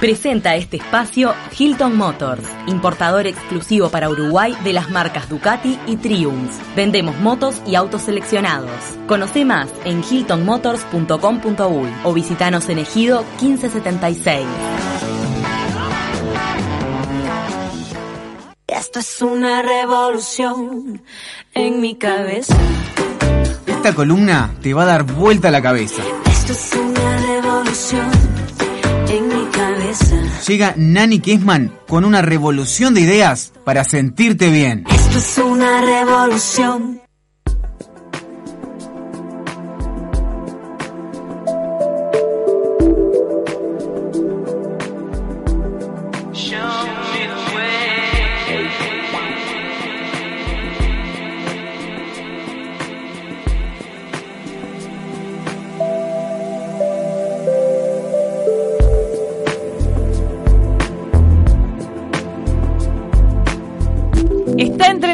Presenta este espacio Hilton Motors, importador exclusivo para Uruguay de las marcas Ducati y Triumph. Vendemos motos y autos seleccionados. Conoce más en hiltonmotors.com.uy o visitanos en Ejido 1576. Esto es una revolución en mi cabeza. Esta columna te va a dar vuelta la cabeza. Esto es una revolución. Llega Nani Kissman con una revolución de ideas para sentirte bien. Esto es una revolución.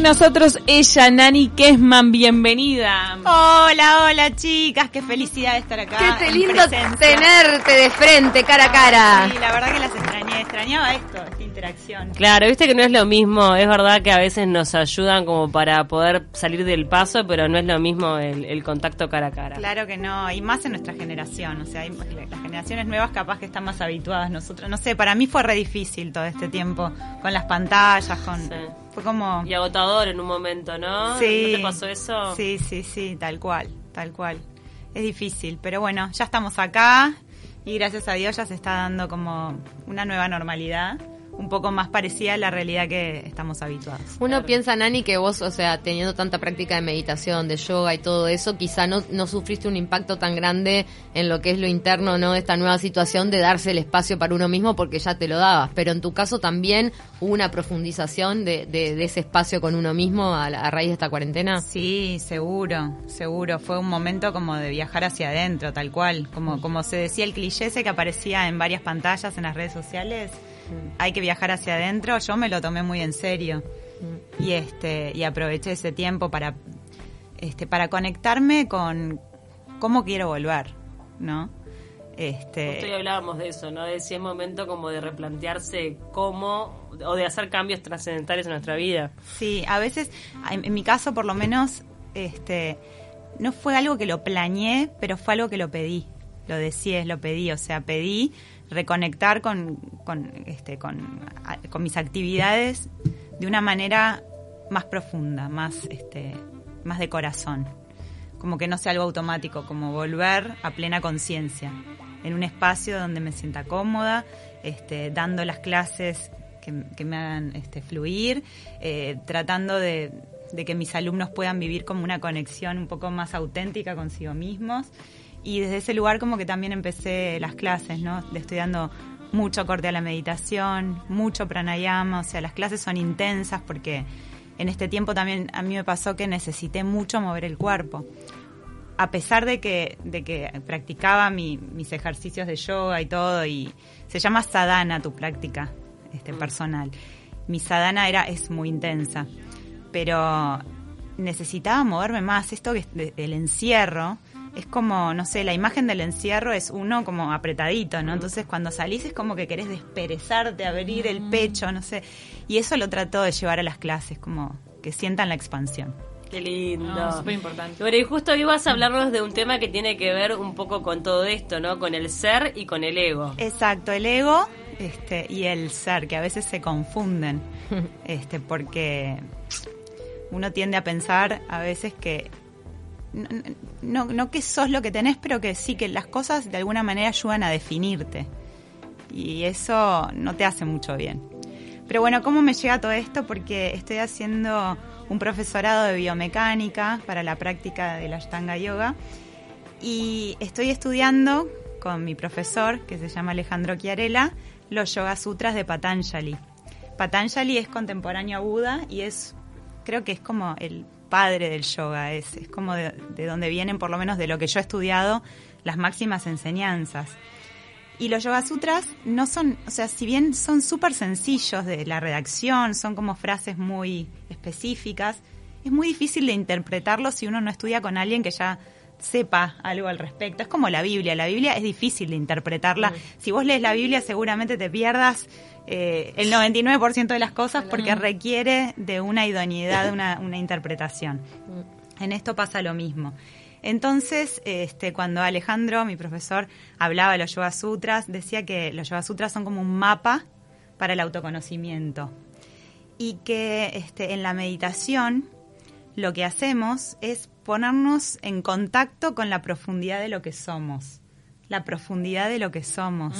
Nosotros, ella, Nani Kissman, bienvenida. Hola, hola chicas, qué felicidad de estar acá. Qué lindo tenerte de frente, cara a cara. Sí, la verdad que las extrañaba esta interacción. Claro, viste que no es lo mismo, es verdad que a veces nos ayudan como para poder salir del paso, pero no es lo mismo el contacto cara a cara. Claro que no, y más en nuestra generación, o sea, las generaciones nuevas capaz que están más habituadas. Nosotros, no sé, para mí fue re difícil todo este tiempo, con las pantallas, Fue como... Y agotador en un momento, ¿no? Sí. ¿No te pasó eso? Sí, tal cual. Es difícil, pero bueno, ya estamos acá y gracias a Dios ya se está dando como una nueva normalidad, un poco más parecida a la realidad que estamos habituados. Uno piensa, Nani, que vos, o sea, teniendo tanta práctica de meditación, de yoga y todo eso, quizá no sufriste un impacto tan grande en lo que es lo interno, ¿no?, de esta nueva situación de darse el espacio para uno mismo porque ya te lo dabas. Pero en tu caso también hubo una profundización de ese espacio con uno mismo a raíz de esta cuarentena. Sí, seguro. Fue un momento como de viajar hacia adentro, tal cual. Como se decía el cliché ese que aparecía en varias pantallas en las redes sociales. Hay que viajar hacia adentro. Yo me lo tomé muy en serio y aproveché ese tiempo para conectarme con cómo quiero volver, ¿no? Justo hoy hablábamos de eso, ¿no? De si es momento como de replantearse cómo o de hacer cambios trascendentales en nuestra vida. Sí, a veces, en mi caso por lo menos, no fue algo que lo planeé, pero fue algo que lo pedí, lo deseé, lo pedí, o sea, pedí reconectar con mis actividades de una manera más profunda, más de corazón, como que no sea algo automático, como volver a plena conciencia en un espacio donde me sienta cómoda, dando las clases que me hagan fluir, tratando de que mis alumnos puedan vivir como una conexión un poco más auténtica consigo mismos. Y desde ese lugar como que también empecé las clases, ¿no? Le estoy dando mucho corte a la meditación, mucho pranayama, o sea, las clases son intensas porque en este tiempo también a mí me pasó que necesité mucho mover el cuerpo. A pesar de que practicaba mis ejercicios de yoga y todo, y se llama sadhana tu práctica personal. Mi sadhana es muy intensa, pero necesitaba moverme más. Esto que es el encierro, es como, no sé, la imagen del encierro es uno como apretadito, ¿no? Entonces cuando salís es como que querés desperezarte, abrir el pecho, no sé. Y eso lo trato de llevar a las clases, como que sientan la expansión. Qué lindo. No, súper importante. Bueno, y justo hoy vas a hablarnos de un tema que tiene que ver un poco con todo esto, ¿no? Con el ser y con el ego. Exacto, el ego y el ser, que a veces se confunden, porque uno tiende a pensar a veces que... No que sos lo que tenés, pero que sí, que las cosas de alguna manera ayudan a definirte. Y eso no te hace mucho bien. Pero bueno, ¿cómo me llega todo esto? Porque estoy haciendo un profesorado de biomecánica para la práctica de la Ashtanga Yoga. Y estoy estudiando con mi profesor, que se llama Alejandro Chiarela, los Yoga Sutras de Patanjali. Patanjali es contemporáneo a Buda y creo que es como el padre del yoga, es como de donde vienen, por lo menos de lo que yo he estudiado, las máximas enseñanzas. Y los Yoga Sutras no son, o sea, si bien son súper sencillos de la redacción, son como frases muy específicas, es muy difícil de interpretarlos si uno no estudia con alguien que ya sepa algo al respecto. Es como la Biblia es difícil de interpretarla. Mm. Si vos lees la Biblia seguramente te pierdas el 99% de las cosas porque requiere de una idoneidad, una interpretación. Mm. En esto pasa lo mismo. Entonces, cuando Alejandro, mi profesor, hablaba de los Yoga Sutras, decía que los Yoga Sutras son como un mapa para el autoconocimiento y que en la meditación lo que hacemos es ponernos en contacto con la profundidad de lo que somos. La profundidad de lo que somos.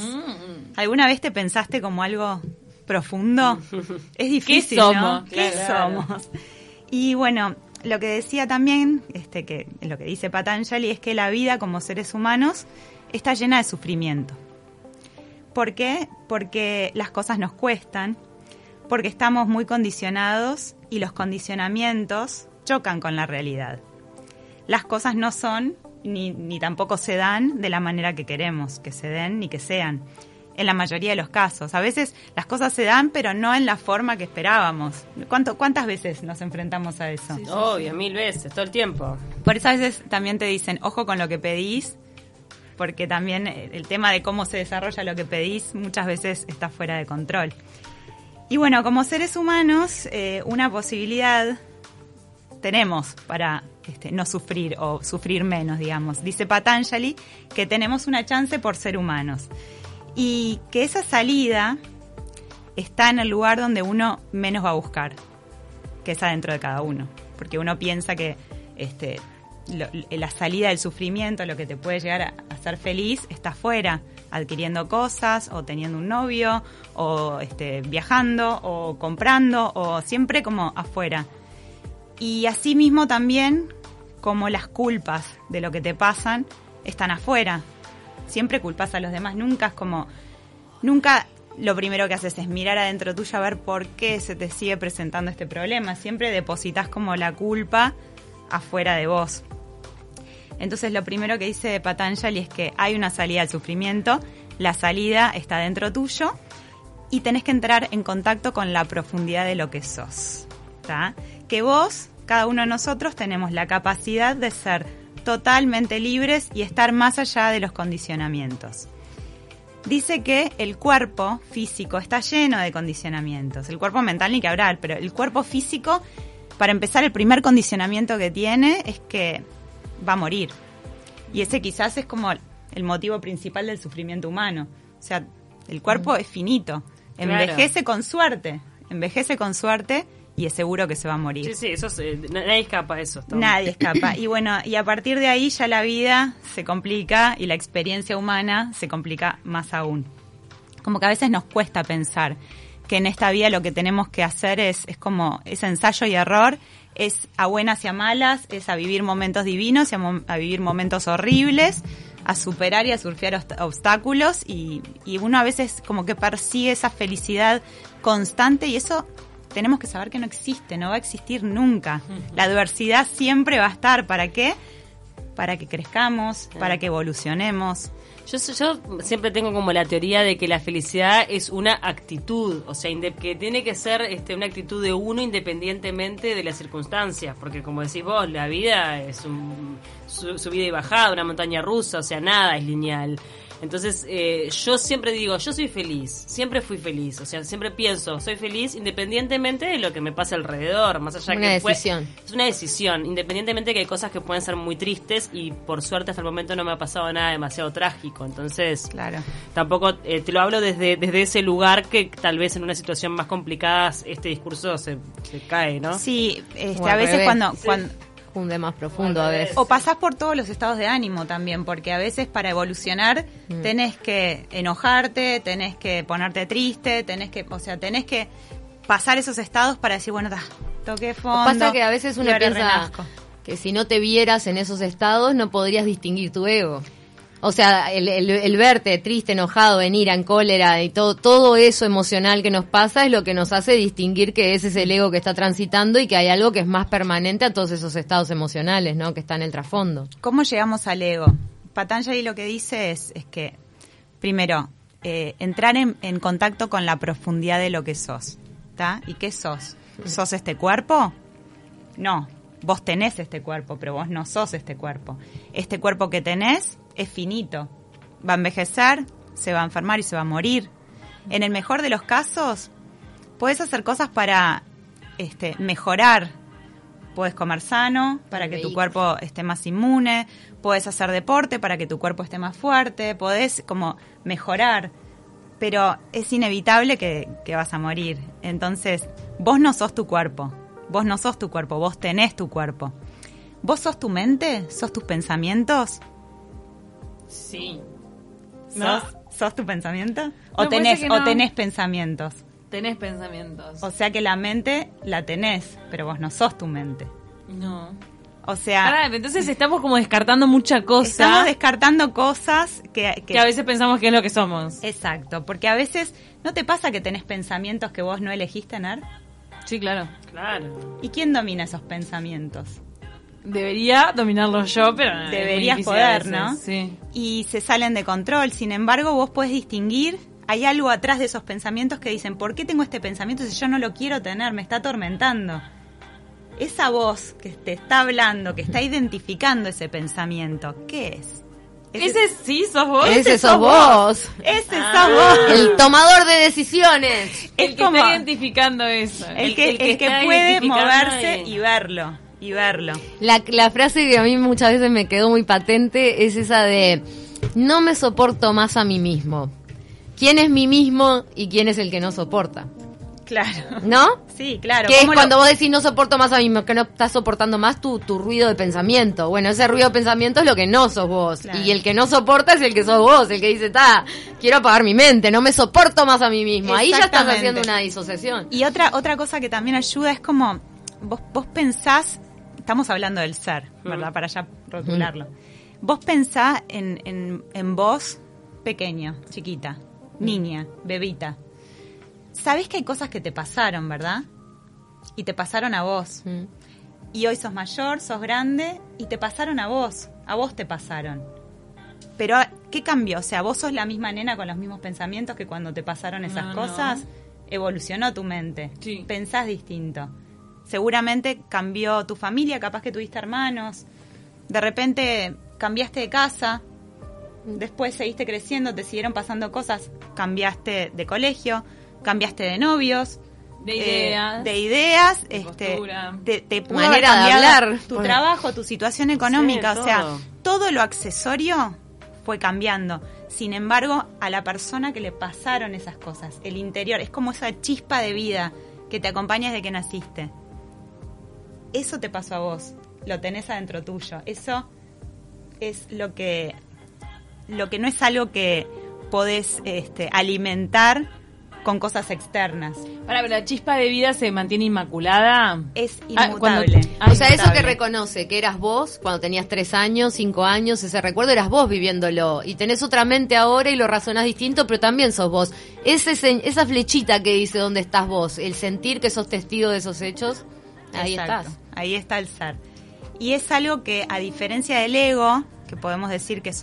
¿Alguna vez te pensaste como algo profundo? Es difícil, ¿qué somos? ¿No? ¿Qué somos? Y bueno, lo que decía también, que lo que dice Patanjali es que la vida como seres humanos está llena de sufrimiento. ¿Por qué? Porque las cosas nos cuestan, porque estamos muy condicionados y los condicionamientos chocan con la realidad. Las cosas no son, ni tampoco se dan de la manera que queremos que se den ni que sean, en la mayoría de los casos. A veces las cosas se dan, pero no en la forma que esperábamos. ¿Cuántas veces nos enfrentamos a eso? Sí, obvio, 1000 veces, todo el tiempo. Por eso a veces también te dicen, ojo con lo que pedís, porque también el tema de cómo se desarrolla lo que pedís muchas veces está fuera de control. Y bueno, como seres humanos, una posibilidad tenemos para no sufrir o sufrir menos, digamos. Dice Patanjali que tenemos una chance por ser humanos y que esa salida está en el lugar donde uno menos va a buscar, que es adentro de cada uno, porque uno piensa que la salida del sufrimiento, lo que te puede llegar a hacer feliz, está afuera, adquiriendo cosas o teniendo un novio o viajando o comprando o siempre como afuera. Y asimismo también como las culpas de lo que te pasan están afuera. Siempre culpas a los demás, nunca es como... Nunca lo primero que haces es mirar adentro tuyo a ver por qué se te sigue presentando este problema. Siempre depositas como la culpa afuera de vos. Entonces lo primero que dice Patanjali es que hay una salida al sufrimiento, la salida está dentro tuyo y tenés que entrar en contacto con la profundidad de lo que sos. ¿Está? Que vos, cada uno de nosotros, tenemos la capacidad de ser totalmente libres y estar más allá de los condicionamientos. Dice que el cuerpo físico está lleno de condicionamientos. El cuerpo mental ni que hablar, pero el cuerpo físico, para empezar, el primer condicionamiento que tiene es que va a morir. Y ese quizás es como el motivo principal del sufrimiento humano. O sea, el cuerpo es finito. Envejece, claro, con suerte. Envejece con suerte. Y es seguro que se va a morir. Sí, eso es, nadie escapa a eso. Tom. Nadie escapa. Y bueno, y a partir de ahí ya la vida se complica y la experiencia humana se complica más aún. Como que a veces nos cuesta pensar que en esta vida lo que tenemos que hacer es como es ensayo y error, es a buenas y a malas, es a vivir momentos divinos y a vivir momentos horribles, a superar y a surfear obstáculos y uno a veces como que persigue esa felicidad constante y eso... Tenemos que saber que no existe, no va a existir nunca. La adversidad siempre va a estar. ¿Para qué? Para que crezcamos, para que evolucionemos. Yo siempre tengo como la teoría de que la felicidad es una actitud, o sea, que tiene que ser una actitud de uno independientemente de las circunstancias, porque como decís vos, la vida es un subida y bajada, una montaña rusa, o sea, nada es lineal. Entonces, yo siempre digo, yo soy feliz, siempre fui feliz, o sea, siempre pienso, soy feliz independientemente de lo que me pase alrededor, más allá que decisión. Es una decisión, independientemente de que hay cosas que pueden ser muy tristes y por suerte hasta el momento no me ha pasado nada demasiado trágico, entonces, claro, tampoco te lo hablo desde ese lugar que tal vez en una situación más complicada este discurso se cae, ¿no? Sí, a veces cuando de más profundo a veces. O pasás por todos los estados de ánimo también, porque a veces para evolucionar tenés que enojarte, tenés que ponerte triste, tenés que pasar esos estados para decir, bueno, toqué fondo. O pasa que a veces uno piensa que si no te vieras en esos estados no podrías distinguir tu ego. O sea, el verte triste, enojado, en ira, en cólera y todo eso emocional que nos pasa es lo que nos hace distinguir que ese es el ego que está transitando y que hay algo que es más permanente a todos esos estados emocionales, ¿no? Que está en el trasfondo. ¿Cómo llegamos al ego? Patanjali lo que dice es que, primero, entrar en contacto con la profundidad de lo que sos, ¿está? ¿Y qué sos? ¿Sos este cuerpo? No. Vos tenés este cuerpo, pero vos no sos este cuerpo. Este cuerpo que tenés es finito. Va a envejecer, se va a enfermar y se va a morir. En el mejor de los casos, podés hacer cosas para mejorar. Podés comer sano para que tu cuerpo esté más inmune. Podés hacer deporte para que tu cuerpo esté más fuerte. Podés como mejorar. Pero es inevitable que vas a morir. Entonces, vos no sos tu cuerpo. Vos no sos tu cuerpo, vos tenés tu cuerpo. ¿Vos sos tu mente? ¿Sos tus pensamientos? Sí. ¿No? ¿Sos tu pensamiento? ¿O, no, tenés pensamientos? Tenés pensamientos. O sea que la mente la tenés, pero vos no sos tu mente. No. O sea... entonces estamos como descartando mucha cosa. Estamos descartando cosas que a veces pensamos que es lo que somos. Exacto, porque a veces... ¿No te pasa que tenés pensamientos que vos no elegís tener? Sí, claro. Claro. ¿Y quién domina esos pensamientos? Debería dominarlos yo, pero... Deberías poder, ¿no? Sí. Y se salen de control. Sin embargo, vos podés distinguir... Hay algo atrás de esos pensamientos que dicen, ¿por qué tengo este pensamiento si yo no lo quiero tener? Me está atormentando. Esa voz que te está hablando, que está identificando ese pensamiento, ¿qué es? Ese sí sos vos. Ese sos vos. Ese sos vos. El tomador de decisiones. El que está identificando eso. El que puede moverse y verlo. La frase que a mí muchas veces me quedó muy patente es esa de no me soporto más a mí mismo. ¿Quién es mí mismo y quién es el que no soporta? Claro. ¿No? Sí, claro. Que es cuando vos decís no soporto más a mí mismo, que no estás soportando más tu ruido de pensamiento. Bueno, ese ruido de pensamiento es lo que no sos vos. Claro. Y el que no soporta es el que sos vos, el que dice, quiero apagar mi mente, no me soporto más a mí mismo. Ahí ya estás haciendo una disociación. Y otra cosa que también ayuda es como, vos pensás, estamos hablando del ser, ¿verdad? Para ya rotularlo. Vos pensás en vos pequeña, chiquita, niña, bebita. Sabés que hay cosas que te pasaron, ¿verdad? Y te pasaron a vos. Y hoy sos mayor, sos grande, y te pasaron a vos. A vos te pasaron. Pero, ¿qué cambió? O sea, vos sos la misma nena con los mismos pensamientos que cuando te pasaron esas cosas. Evolucionó tu mente. Sí. Pensás distinto. Seguramente cambió tu familia, capaz que tuviste hermanos. De repente cambiaste de casa. Después seguiste creciendo, te siguieron pasando cosas. Cambiaste de colegio. Cambiaste de novios, de ideas, postura, te pudo haber cambiado tu trabajo, tu situación económica, o sea, todo lo accesorio fue cambiando. Sin embargo, a la persona que le pasaron esas cosas, el interior, es como esa chispa de vida que te acompaña desde que naciste. Eso te pasó a vos, lo tenés adentro tuyo. Eso es lo que no es algo que podés alimentar con cosas externas. Pero la chispa de vida se mantiene inmaculada. Es inmutable. O sea, eso que reconoce que eras vos cuando tenías 3 años, 5 años, ese recuerdo eras vos viviéndolo. Y tenés otra mente ahora y lo razonás distinto, pero también sos vos. Esa flechita que dice dónde estás vos, el sentir que sos testigo de esos hechos, ahí estás. Ahí está el ser. Y es algo que, a diferencia del ego, que podemos decir que es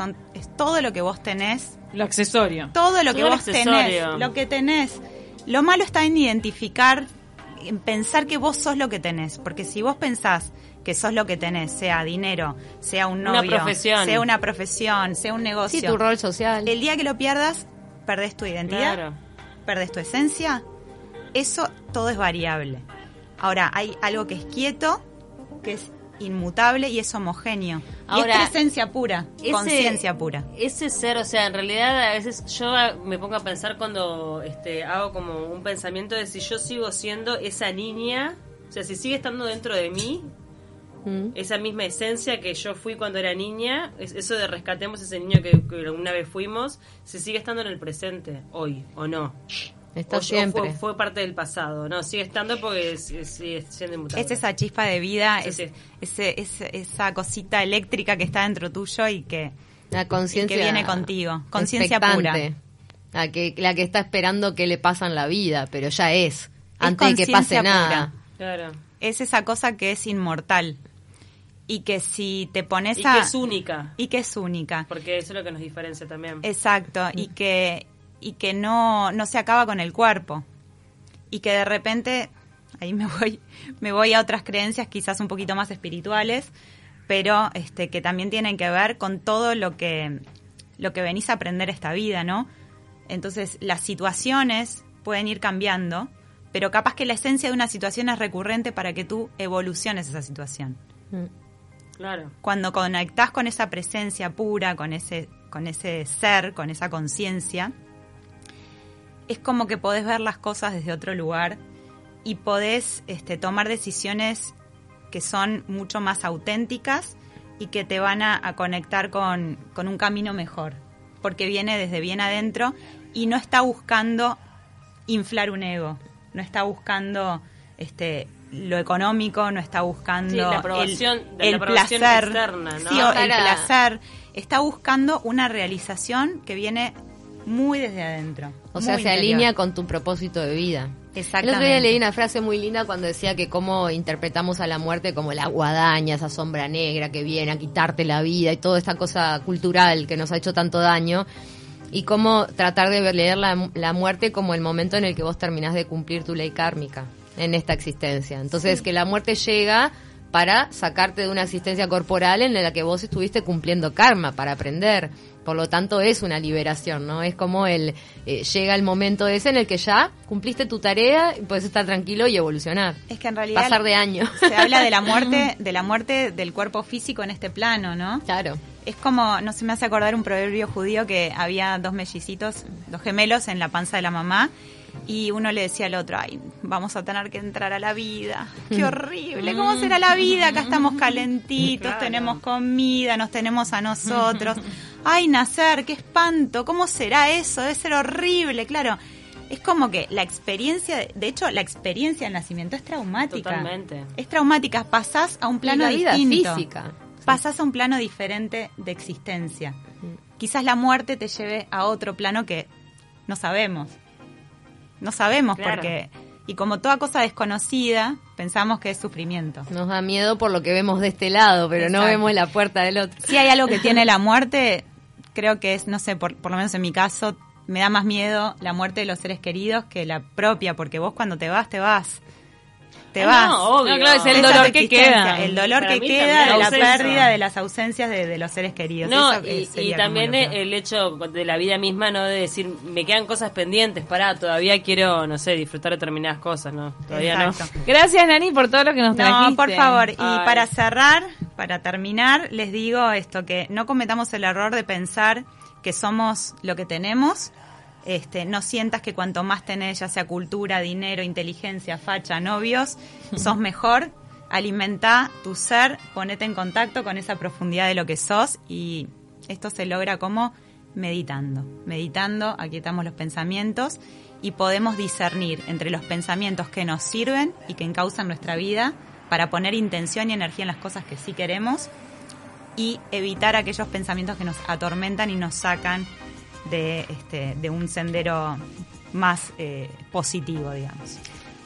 todo lo que vos tenés, lo accesorio. Todo lo que vos tenés, lo que tenés. Lo malo está en identificar, en pensar que vos sos lo que tenés. Porque si vos pensás que sos lo que tenés, sea dinero, sea un novio, sea una profesión, sea un negocio. Sí, tu rol social. El día que lo pierdas, perdés tu identidad, perdés tu esencia. Eso todo es variable. Ahora, hay algo que es quieto, que es inmutable y es homogéneo. Ahora, y es presencia pura, conciencia pura. Ese ser, o sea, en realidad a veces yo me pongo a pensar cuando hago como un pensamiento de si yo sigo siendo esa niña, o sea, si sigue estando dentro de mí, esa misma esencia que yo fui cuando era niña, eso de rescatemos ese niño que alguna vez fuimos, si sigue estando en el presente, hoy, o no. Está siempre. Fue parte del pasado, no, sigue estando porque sigue siendo inmutable. Es esa chispa de vida, sí. Esa cosita eléctrica que está dentro tuyo y que la conciencia que viene contigo, conciencia pura, la que está esperando que le pasan la vida, pero ya es antes de que pase pura. Nada. Claro. Es esa cosa que es inmortal. Y que si te pones a... Y que es única. Porque eso es lo que nos diferencia también. Exacto, y que no se acaba con el cuerpo y que de repente ahí me voy a otras creencias quizás un poquito más espirituales, pero que también tienen que ver con todo lo que venís a aprender esta vida, ¿no? Entonces, las situaciones pueden ir cambiando, pero capaz que la esencia de una situación es recurrente para que tú evoluciones esa situación. Claro. Cuando conectás con esa presencia pura, con ese ser, con esa conciencia, es como que podés ver las cosas desde otro lugar y podés tomar decisiones que son mucho más auténticas y que te van a conectar con un camino mejor, porque viene desde bien adentro y no está buscando inflar un ego, no está buscando lo económico, no está buscando la aprobación placer externa, ¿no? Sí, o el placer, está buscando una realización que viene muy desde adentro. O sea, se alinea con tu propósito de vida. Exactamente. El otro día leí una frase muy linda cuando decía que cómo interpretamos a la muerte como la guadaña, esa sombra negra que viene a quitarte la vida y toda esta cosa cultural que nos ha hecho tanto daño, y cómo tratar de leer la muerte como el momento en el que vos terminás de cumplir tu ley kármica en esta existencia. Entonces, sí, que la muerte llega para sacarte de una existencia corporal en la que vos estuviste cumpliendo karma para aprender. Por lo tanto, es una liberación, ¿no? Es como llega el momento ese en el que ya cumpliste tu tarea y puedes estar tranquilo y evolucionar. Es que en realidad pasar de año. Se habla de la muerte del cuerpo físico en este plano, ¿no? Claro. Es como, no se me hace acordar un proverbio judío que había dos mellicitos, dos gemelos en la panza de la mamá, y uno le decía al otro: ay, vamos a tener que entrar a la vida, qué horrible, ¿cómo será la vida? Acá estamos calentitos, claro, tenemos comida, nos tenemos a nosotros. Ay, nacer, qué espanto, ¿cómo será eso? Debe ser horrible, claro. Es como que la experiencia, de hecho, la experiencia del nacimiento es traumática. Totalmente. Es traumática, pasás a un plano distinto. Física. Pasás a un plano diferente de existencia. Quizás la muerte te lleve a otro plano que no sabemos. No sabemos, claro, porque, y como toda cosa desconocida, pensamos que es sufrimiento. Nos da miedo por lo que vemos de este lado, pero exacto, no vemos la puerta del otro. Si hay algo que tiene la muerte, creo que es, no sé, por lo menos en mi caso, me da más miedo la muerte de los seres queridos que la propia, porque vos cuando te vas, te vas. No, obvio. No, claro, es el dolor que queda. El dolor que queda de la pérdida, de las ausencias de los seres queridos. No, y también el hecho de la vida misma, ¿no? De decir, me quedan cosas pendientes, pará, todavía quiero, no sé, disfrutar determinadas cosas, ¿no? Todavía exacto, no. Gracias, Nani, por todo lo que nos trajiste. No, por favor. Y para cerrar, para terminar, les digo esto, que no cometamos el error de pensar que somos lo que tenemos. No sientas que cuanto más tenés, ya sea cultura, dinero, inteligencia, facha, novios, sos mejor. Alimentá tu ser, ponete en contacto con esa profundidad de lo que sos, y esto se logra como meditando, aquietamos los pensamientos y podemos discernir entre los pensamientos que nos sirven y que encausan nuestra vida para poner intención y energía en las cosas que sí queremos, y evitar aquellos pensamientos que nos atormentan y nos sacan de un sendero más positivo, digamos.